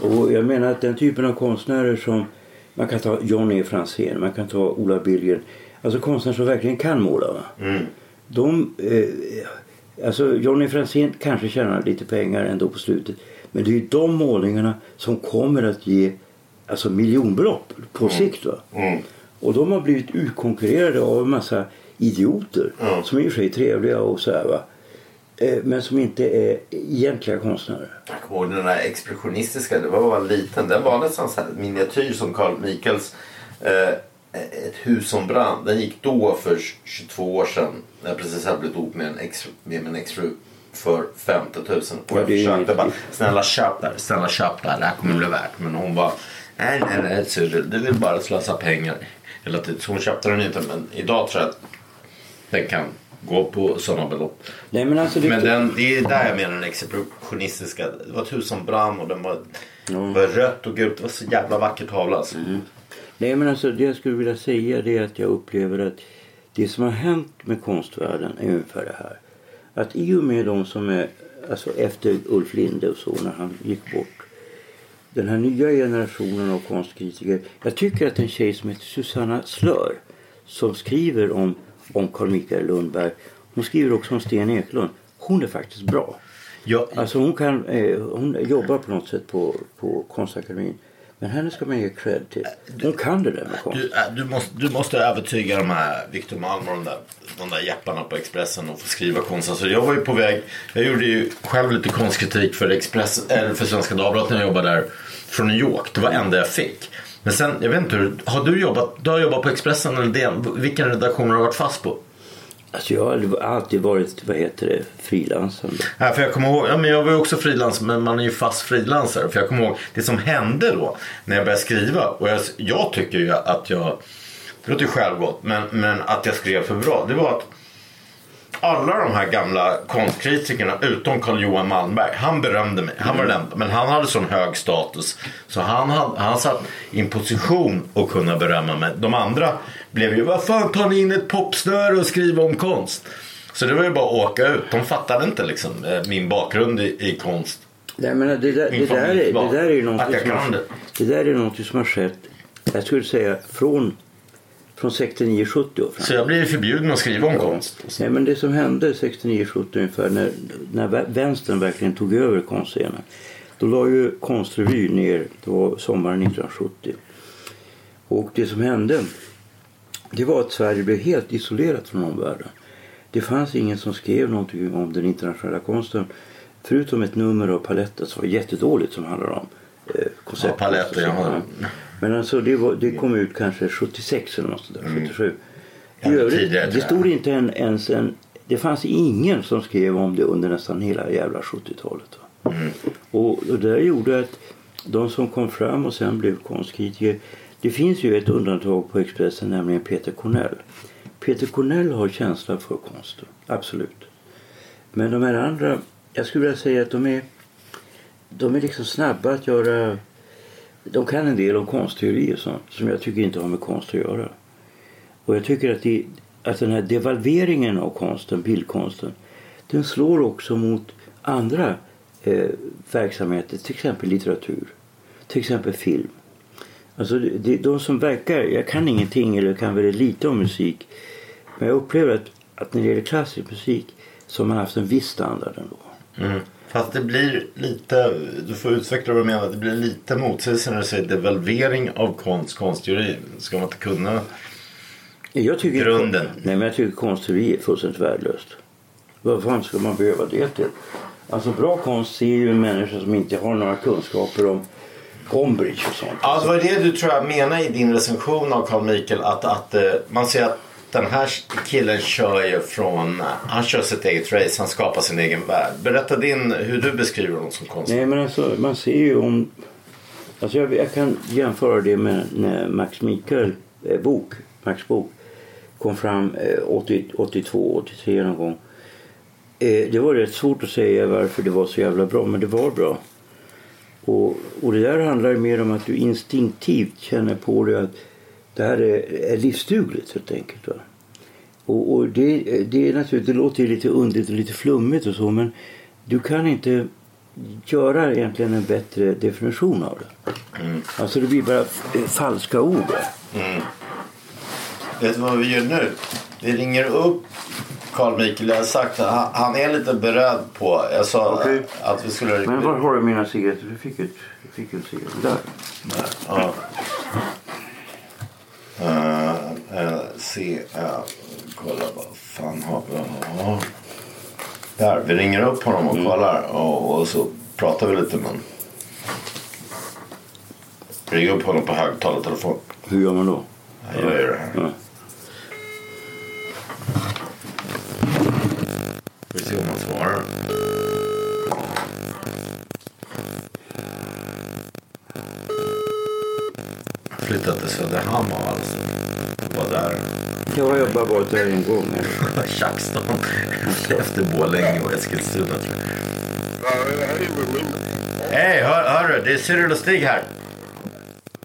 Och jag menar att den typen av konstnärer som... Man kan ta John E. Franzén, man kan ta Ola Billgren. Alltså konstnärer som verkligen kan måla. Va? Mm. De... Eh, alltså John E. Franzén kanske tjänar lite pengar ändå på slutet. Men det är ju de målningarna som kommer att ge... Alltså miljonbelopp på mm. sikt. Va? Mm. Och de har blivit utkonkurrerade av en massa idioter. Mm. Som i och för sig är trevliga och så här, va. Men som inte är egentliga konstnärer. Jag kommer ihåg den där expressionistiska. Det var en liten. Den var nästan så här miniatyr som Carl Michaels. Eh, ett hus som brann. Den gick då för tjugotvå år sedan. När jag precis hade blivit ihop med en ex, med min exfru. För femtio tusen. Och jag försökte bara. Snälla köp där. Snälla köp där. Det här kommer bli värt. Men hon var. Nej, nej, nej. Cyril, det är bara att slösa pengar. Hela tiden. Så hon köpte den inte, men idag tror jag att den kan gå på sådana belopp. Nej, men alltså, det, men den, det är där jag menar den expressionistiska. Det var ett hus som brann och den var, mm. var rött och gult. Det var så jävla vackert tavla. Alltså. Mm. Nej, men alltså det jag skulle vilja säga det är att jag upplever att det som har hänt med konstvärlden är ungefär det här. Att i och med de som är, alltså efter Ulf Rindö och så när han gick bort. Den här nya generationen av konstkritiker. Jag tycker att en tjej som heter Susanna Slör. Som skriver om, om Carl Michael Lundberg. Hon skriver också om Sten Eklund. Hon är faktiskt bra. Ja. Alltså hon kan. Eh, hon jobbar på något sätt på, på Konstakademin. Men henne ska man ge cred till. Hon kan det där med konst. Du, du, måste, du måste övertyga de här Victor Malm och de där, de där jäpparna på Expressen och få skriva konst. Alltså jag var ju på väg. Jag gjorde ju själv lite konstkritik för Expressen, eller för Svenska Dagbladet när jag jobbade där från New York. Det var enda jag fick. Men sen, jag vet inte, har du jobbat, du har jobbat på Expressen eller D N? Vilken redaktion har du varit fast på? Alltså jag har alltid varit, vad heter det, frilansande. Ja, för jag kommer ihåg, ja, men jag var ju också frilansare, men man är ju fast frilansare. För jag kommer ihåg det som hände då när jag började skriva. Och jag, jag tycker ju att jag, det låter ju självgott, men, men att jag skrev för bra. Det var att alla de här gamla konstkritikerna utom Carl Johan Malmberg, han berömde mig, han var mm. den, men han hade sån hög status så han, hade, han satt i en position att kunna berömma mig. De andra blev ju, vad fan tar ni in ett popsnöre och skriva om konst? Så det var ju bara att åka ut, de fattade inte liksom min bakgrund i, i konst. Nej, men det, där, det, där, det, där är ju någonting som har, det där är någonting som har skett, jag skulle säga från från sextionio till sjuttio. Så jag blev förbjuden att skriva om ja. konst. Nej, men det som hände sextionio till sjuttio ungefär när, när vänstern verkligen tog över konstscenen, då la ju Konstrevy ner, det var sommaren nittonhundrasjuttio. Och det som hände, det var att Sverige blev helt isolerat från omvärlden. Det fanns ingen som skrev någonting om den internationella konsten, förutom ett nummer av Paletten som var jättedåligt, som handlar om eh, koncept. Ja, Paletten, ja. Men alltså det, var, det kom ut kanske sjuttiosex eller något sådär, mm. sjuttiosju. I övrigt, det stod inte en, ens en... Det fanns ingen som skrev om det under nästan hela jävla sjuttiotalet. Va? Mm. Och, och det gjorde att de som kom fram och sen blev konstkritiker... Det finns ju ett undantag på Expressen, nämligen Peter Cornell. Peter Cornell har känsla för konst, absolut. Men de här andra... Jag skulle vilja säga att de är... De är liksom snabba att göra... De kan en del om konstteori och sånt som jag tycker inte har med konst att göra. Och jag tycker att, det, att den här devalveringen av konsten, bildkonsten, den slår också mot andra eh, verksamheter, till exempel litteratur, till exempel film. Alltså det, det, de som verkar, jag kan ingenting eller kan väldigt lite om musik, men jag upplever att, att när det gäller klassisk musik så har man haft en viss standard ändå. Mm. Fast det blir lite, du får utveckla vad du menar, det blir lite motsägelse när du säger devalvering av konst, konstteori. Ska man inte kunna jag tycker grunden? Inte, nej, men jag tycker konstteori är fullständigt värdelöst. Varför ska man behöva det till? Alltså bra konst ser ju människor som inte har några kunskaper om Cambridge och sånt. Ja, alltså, det var det du tror jag menar i din recension av Carl Michael, att, att man ser att den här killen kör ju från... Han kör sitt eget race, han skapar sin egen värld. Berätta din, hur du beskriver honom som konstnär. Nej, men alltså, man ser ju om... Alltså jag, jag kan jämföra det med när Max Mikael eh, Bok, Max Bok, kom fram eh, åttiotvå åttiotre någon gång. Eh, det var rätt svårt att säga varför det var så jävla bra, men det var bra. Och, och det där handlar mer om att du instinktivt känner på dig att det här är livsdugligt helt enkelt. Va? Och, och det, det är naturligtvis, det låter ju lite underligt och lite flummigt och så, men du kan inte göra egentligen en bättre definition av det. Mm. Alltså det blir bara falska ord. Mm. Vet du vad vi gör nu? Vi ringer upp Carl Michael, jag har sagt att han är lite berörd på, jag sa okay. att vi skulle... Men var har du mina cigaretter? Du fick ju fick en cigarett där. Där, ja. Uh, uh, se, uh, kolla vad fan har vi uh. Där, vi ringer upp honom och mm. kollar och, och så pratar vi lite med honom. Ring upp honom på högtalartelefon. Hur gör man då? Jag gör det här. Mm. Vi ser om han svarar. Flyttat till Söderhamn och alls. Var där. Ja, jag har bara varit där en gång. Tjackstan. Efter Borlänge och Eskilstuna. Hej, hör, hörru. Det är Cyril och Stig här.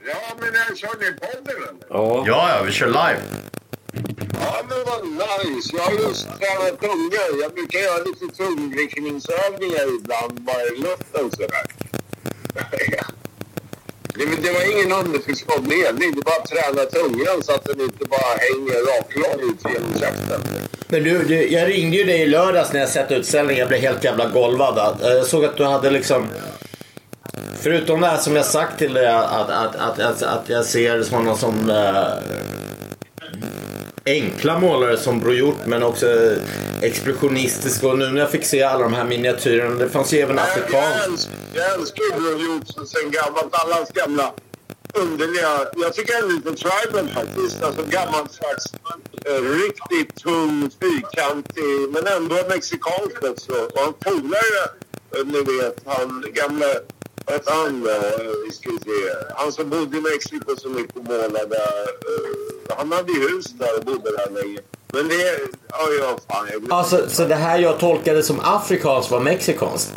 Ja, men jag kör ni podden eller? Ja. Ja, ja, vi kör live. Ja, men vad nice. Jag har just tränat tunga. Jag brukar göra lite tungriktningsövningar ibland. Bara i luften sådär. Det, det var ingen underförstådd mening. Det bara träna tungan så att den inte bara hänger raklång ut genom käften. Men du, du, jag ringde ju dig i lördags när jag sett utställningen. Jag blev helt jävla golvad. Jag såg att du hade liksom... Förutom det här som jag sagt till dig, att, att, att, att, att jag ser sådana som... Äh, enkla målare som Brogjort, men också äh, expressionistiska. Och nu när jag fick se alla de här miniatyrerna, det fanns ju även afrikansk. Jag älskar Brogjort sen gammalt, allas gamla underliga. Jag tycker jag är lite tribal faktiskt. Alltså gammalt slags äh, riktigt tung, fyrkantig, men ändå mexikanskt också. Och han polare, äh, ni vet, han gamla, att han, äh, ska vi se, han som bodde i Mexiko så mycket och målade. Äh, han hade hus där och bodde där länge. Men det är... Ja, ja, fan, jag blir... Alltså, så det här jag tolkade som afrikanskt var mexikanskt?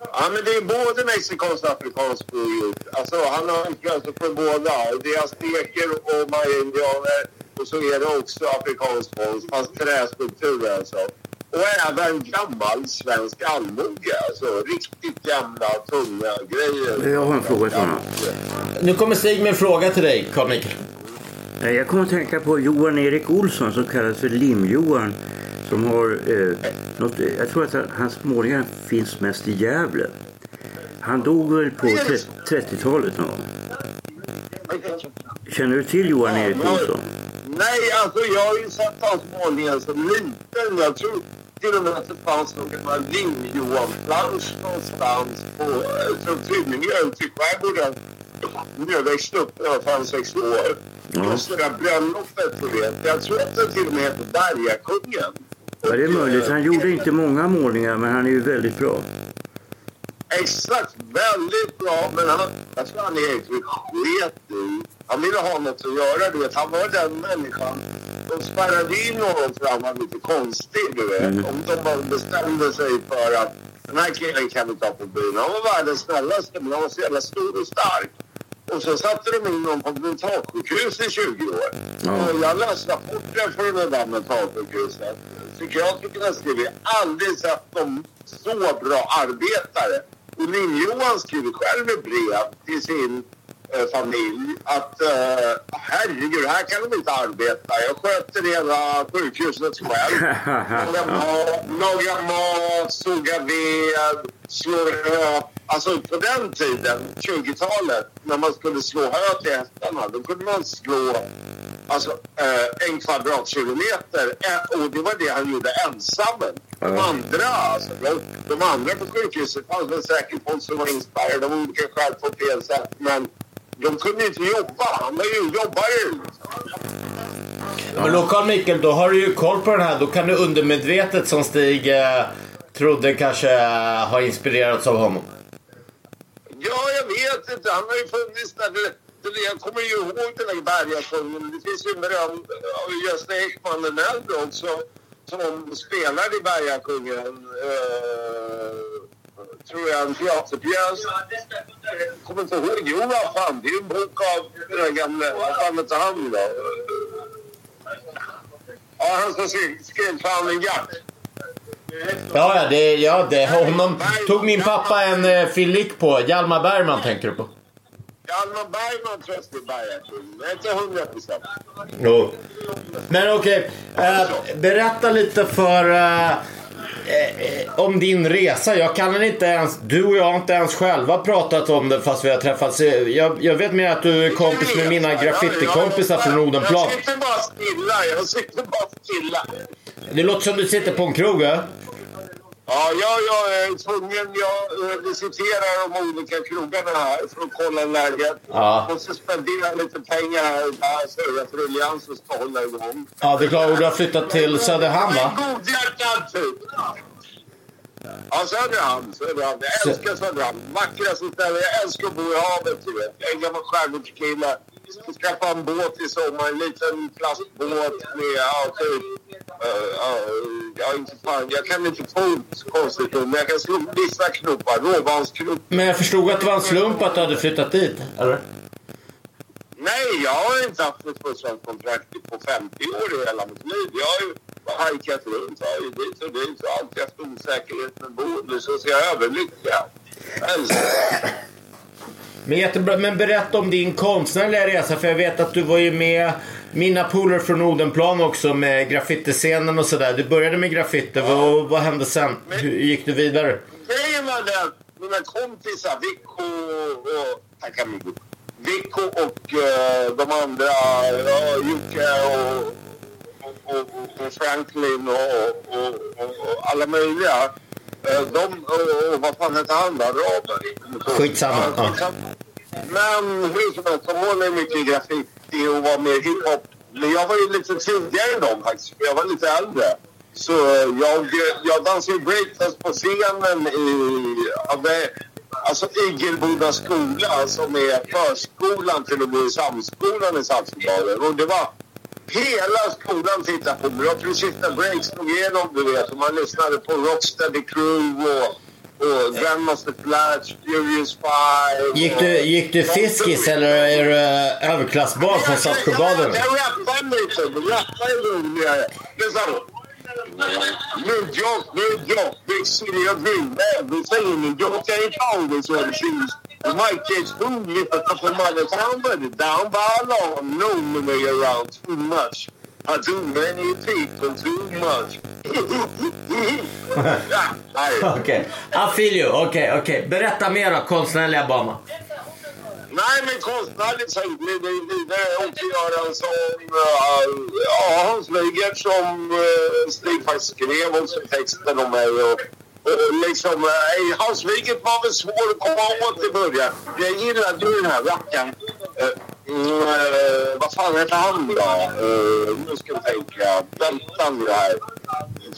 Ja, men det är både mexikanskt och afrikanskt blodgjort. Alltså, han har influenser för båda. Det är azteker och mayaindianer. Och så är det också afrikansk konst, fast träskulptur alltså. Och även gammal svensk allmoge, alltså riktigt gamla, tunga grejer. Jag har en fråga till honom. Nu kommer Stig med en fråga till dig, Carl Mikael. Jag kommer att tänka på Johan Erik Olsson som kallas för Lim-Johan. Som har eh, något, jag tror att hans målningar finns mest i Gävle. Han dog väl på trettiotalet någon. Känner du till Johan Erik Olsson? Nej, alltså jag har ju sett hans målningar som liten. Jag tror till och med att det fanns någon Lim-Johan-plansch någonstans på Tynningen. Typ skärgården. Jag växte upp när jag fanns sex år. Just det där bröllopet, du vet. Jag tror att det till och med heter Bergakungen. Ja, det är möjligt. Han gjorde inte många målningar, men han är ju väldigt bra. Exakt, väldigt bra. Men han, jag tror han är helt sket i. Han ville ha något att göra, du vet. Han var den människan. De spärrade in honom för han var lite konstig, du vet. Mm. Om de bestämde sig för att den här killen kan vi ta på byn. Han var världens snällaste, men han var så jävla stor och stark. Och så satte de in någon på mentalsjukhus i tjugo år. Och jag läste rapporten för den där mentalsjukhusen. Psykiatrikerna skrev, jag har aldrig sett dem så bra arbetare. Och Linn-Johan skrev själv i brev till sin eh, familj att eh, herregud, här kan de inte arbeta. Jag sköter hela sjukhuset själv. Laga mat, laga mat, såga ved, slå rök. Alltså på den tiden, tjugotalet, när man skulle slå hö till hästarna, då kunde man slå alltså, eh, en kvadratkilometer. Eh, och det var det han gjorde ensam. De andra, alltså, de, de andra på sjukhuset fanns väl säkert folk som var inspirerade av olika skäl på fel sätt. Men de kunde inte jobba, han var ju jobbare. Men då Carl Mikael, då har du ju koll på den här. Då kan du undermedvetet som Stig eh, trodde kanske eh, har inspirerats av honom. Ja, jag vet inte. Han har ju funnits där. Det, det, jag kommer ju ihåg den där Bergakungen. Det finns ju en berömd av Gösta Ekman den äldre också som spelar i Bergakungen. Uh, tror jag, en teaterpjäs. Jag kommer inte ihåg. Jo, vad fan. Det är ju en bok av den där gamla. Vad fan heter han då? Ja, han som skrev fan en jack. Ja, ja, det, ja det, honom tog min pappa en eh, fyllik på. Hjalmar Bergman tänker du på? Hjalmar Bergman tror jag skulle börja. Inte hundra procent. Jo. Men okej, okay. eh, berätta lite för eh, eh, om din resa. Jag kan inte ens, du och jag har inte ens själva pratat om det fast vi har träffats. Jag, jag vet mer att du är kompis med mina graffitikompisar från Rodenplan. Jag sitter bara stilla, jag sitter bara stilla. Det låter som du sitter på en krog, va? Ja, jag, jag är tvungen. Jag visiterar de olika krogarna här för att kolla läget. Ja. Och så spenderar lite pengar här och där så är jag för Allians och ska hålla igång. Ja, det är klart. Du har flyttat till Söderhamn, va? Det är godhjärtad typ. Ja, Söderhamn, Söderhamn. Jag älskar Söderhamn. Vackra sitt där. Jag älskar att bo i havet, du vet. Jag är en gammal skärgårdskille. Jag ska skaffa en båt i sommar. En liten plastbåt med, ja, typ. Uh, uh, ja, inte fan. Jag kan inte få konstigt, men jag kan slå vissa knoppar, råvansknoppar. Men jag förstod att det var en slump att du hade flyttat dit, eller? Nej, jag har inte haft ett förståndskontrakt på femtio år i hela mitt liv. Jag har ju hajkat runt, jag har ju dit och dit och alltid haft osäkerhet med boende, så ser jag överlycklig. Men jättebra, men berätta om din konstnärliga resa, för jag vet att du var ju med mina polare från Odenplan också med graffitiscenen och sådär. Du började med graffiti, ja. vad, vad hände sen? Men, hur gick du vidare? Grejen var den, mina kompisar Vicko och Takamigo Vicko och uh, de andra uh, Jocke och, och, och, och Franklin och, och, och, och alla möjliga. De, och vad fan heter han då? Skitsamma. Ja, skitsamma. Men hur som helst, de håller mycket graffiti och var med hiphop. Men jag var ju lite tidigare än dem faktiskt, jag var lite äldre. Så jag, jag dansade breakdance på scenen i, alltså Igelboda skola som är förskolan till och med samskolan i Saltsjöbaden. Och det var Hela skolan tittade på mig. Jag kunde sitta breaks igenom, du vet. Och man lyssnade på Rocksteady Crew och, och Grandmaster Flash, Furious Five. Gick du, gick du fiskis eller är du överklassbarn som satt på baden? Jag rappade lite. Jag rappade lite. Det är så. New York, New York, big city of you. Every city, New York, they call this what it is. The mic gets boomed if a couple miles down, but it's down by a law. No money around too much. I do many people too much. Okej, okay. I feel you. Okej, okay, okej. Okay. Berätta mer om konstnärliga banan. Nej, men konstnärligt så det är inte göra en sån ja, Hans Weigert som uh, Stig faktiskt skrev och som texten om mig och, och liksom, uh, Hans Weigert var väl svår att komma åt i början. Jag gillade ju den här rackaren. Uh, uh, vad fan heter han då? Uh, nu ska jag tänka. Väntan det här.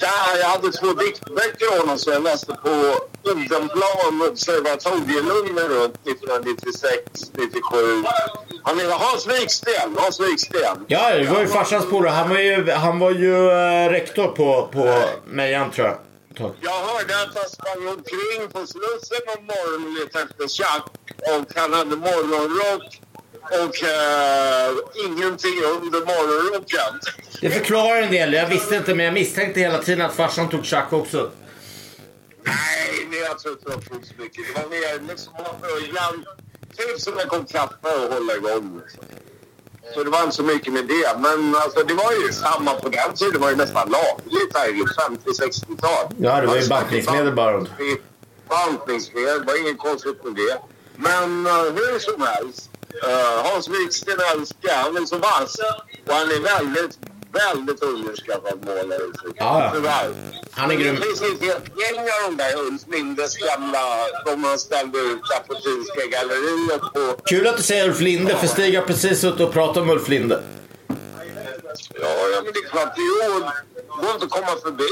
Ja, jag hade två diktböcker honom som jag läste på Undenplan observatorielugnen runt nittonhundranittiosex nittiosju. Han heter Hans Wiksten, Hans Wiksten. Ja, det var ju farsans polare. Han var ju, han var ju äh, rektor på, på Mejan, tror jag. Tack. Jag hörde att han sprang omkring på Slussen om morgonen lite efter tjack. Och han hade morgonrock. Och uh, ingenting under morgonrocken. Det förklarar en del, jag visste inte, men jag misstänkte hela tiden att farsan tog tjack också. Nej, nej, jag tror inte jag tog så mycket. Det var mer liksom av början, typ som jag kom kaffe och hålla igång. Liksom. Så det var inte så mycket med det. Men alltså, det var ju samma på den tiden, det var ju nästan lagligt här i femtio-sextiotal. Ja, det var ju bankningsmedel bara. Bankningsmedel, det var ingen konstigt med det. Men uh, hur som helst. Uh, Hans Wiksten älskar, han är så vass. Och han är väldigt, väldigt underskattad målare. Ja, ja. Han är grym. Det finns ett helt gäng av de där Ulf Lindes gamla, de man ställde ut på Tinska galleriet på. Kul att du säger Ulf Linde, för Stig har precis ut och pratat om Ulf Linde. Ja, ja, men det är klart, jo, det går inte att komma förbi.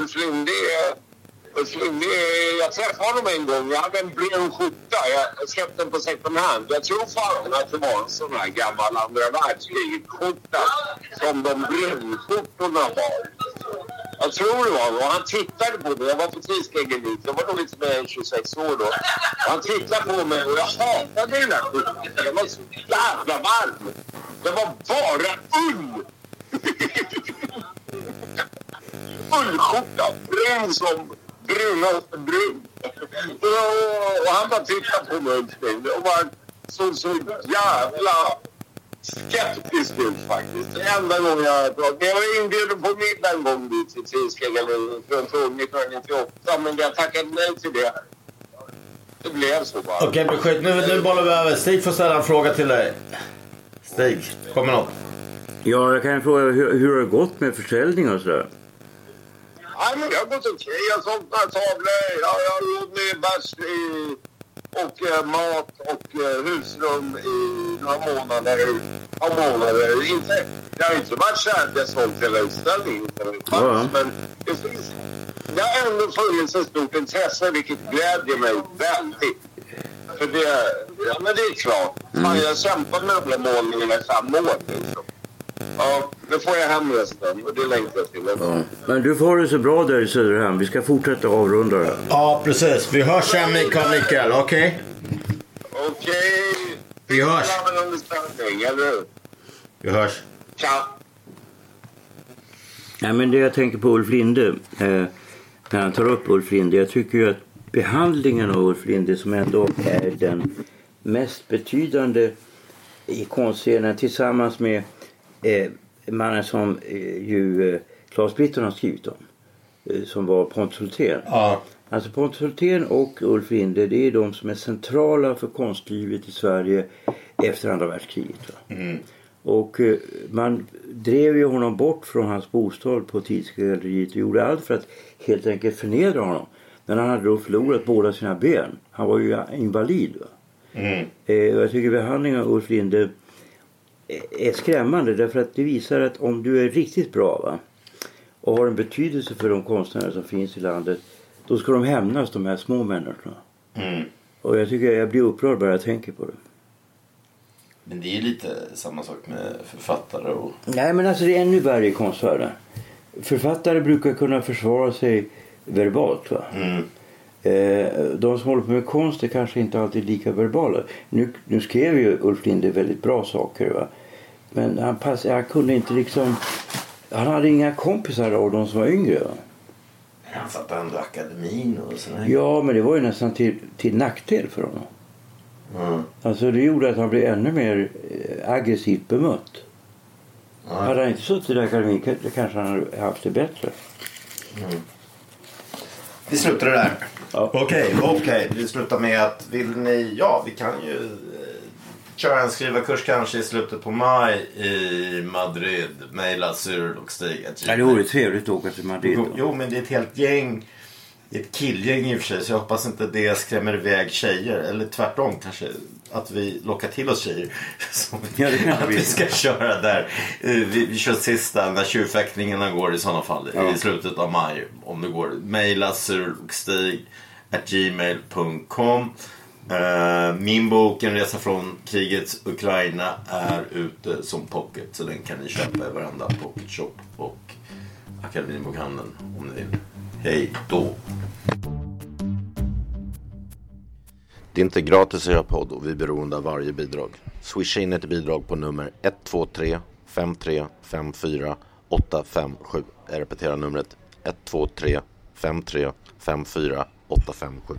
Ulf Linde är... Jag träffade honom en gång. Jag hade en blå skjorta. Jag köpte den på second hand. Jag tror fan att det var en sån här gammal andra världskrigsskjorta som de brunskjortorna var. Jag tror det var. Och han tittade på mig. Jag var på tidskäggen dit. Jag var nog lite mer än tjugosex år då. Och han tittade på mig och jag hatade den här skjortan. Den var så jävla varm. Den var bara ull. Ullskjorta. Brun som... brun och brun. Och han bara tittade på mig och var så, så jävla skeptisk ut faktiskt. Det enda gången jag pratade. Jag var inbjuden på middag en gång dit till Tinska galleriet för en fråga nittonhundranittioåtta, men jag tackade nej till det. Det blev så bara. Okej, okay, skit. Nu, nu bollar vi över. Stig får ställa en fråga till dig. Stig, kommer något? Ja, jag kan fråga hur, hur har det gått med försäljning och sådär? Nej, men jag har gått okej. Okay. Jag såltade tavlor. Jag har gjort med bärs i, och eh, mat och eh, husrum i några månader. Några månader. Inte, jag har inte varit så här att jag sålt hela utställningen. Ja. Men det finns, det har ändå funnits ett stort intresse, vilket glädjer mig väldigt. För det, ja, men det är klart. Mm. Man, jag har kämpat med de här målningarna i fem år. Liksom. Ja, nu får jag hem resten och det längtar jag till. Ja. Men du får det så bra där i Söderhamn. Vi ska fortsätta avrunda det. Ja, precis. Vi hörs hem i Carl Mikael, okej? Okay? Okej. Okay. Vi hörs. Vi hörs. Ciao. Nej, men det jag tänker på Ulf Linde, eh, när han tar upp Ulf Linde, jag tycker ju att behandlingen av Ulf Linde som ändå är den mest betydande i konstscenen tillsammans med Eh, mannen som eh, ju eh, Claes Britton har skrivit om eh, som var Pontus Hultén. Ja. Alltså Pontus Hultén och Ulf Linde, det är de som är centrala för konstlivet i Sverige efter andra världskriget. Mm. Och eh, man drev ju honom bort från hans bostad på Tidska galleriet och gjorde allt för att helt enkelt förnedra honom. Men han hade då förlorat båda sina ben. Han var ju invalid. Va? Mm. Eh, och jag tycker behandlingen av Ulf Linde är skrämmande, därför att det visar att om du är riktigt bra, va, och har en betydelse för de konstnärer som finns i landet, då ska de hämnas, de här små människorna. Mm. Och jag tycker jag blir upprörd bara jag tänker på det. Men det är ju lite samma sak med författare och... Nej, men alltså det är ännu värre i konstvärlden. Författare brukar kunna försvara sig verbalt, va? Mm. De som håller på med konst är kanske inte alltid lika verbala. Nu, nu skrev ju Ulf Rindö väldigt bra saker, va? Men han, pass, han kunde inte liksom... Han hade inga kompisar av de som var yngre, va? Han satt ändå akademin och sådär. Ja, men det var ju nästan till, till nackdel för honom. Mm. Alltså det gjorde att han blev ännu mer aggressivt bemött. Mm. Hade han inte suttit i akademin kanske han hade haft det bättre. Mm. Vi slutar det där. Ja. Okej, okay, okay. Vi slutar med att vill ni, ja vi kan ju köra en skrivarkurs kanske i slutet på maj i Madrid. Mejla Cyril och Stig. Ja, det vore trevligt att åka till Madrid. Jo, jo, men det är ett helt gäng. Det är ett killgäng i och för sig, så jag hoppas inte att det skrämmer iväg tjejer. Eller tvärtom kanske, att vi lockar till oss tjejer. Som vi, ja, det att vi ska köra där. Vi, vi kör sista när tjurfäktningarna går i sådana fall. Ja. I slutet av maj, om det går. Maila surgstig at gmail dot com. Min bok En resa från krigets Ukraina är ute som pocket. Så den kan ni köpa i varenda pocketshop och Akademibokhandeln om ni vill. Hej då. Det är inte gratis att göra podd och vi är beroende av varje bidrag. Swisha in ett bidrag på nummer ett två tre fem tre fem fyra åtta fem sju. Jag repeterar numret ett två tre fem tre fem fyra åtta fem sju.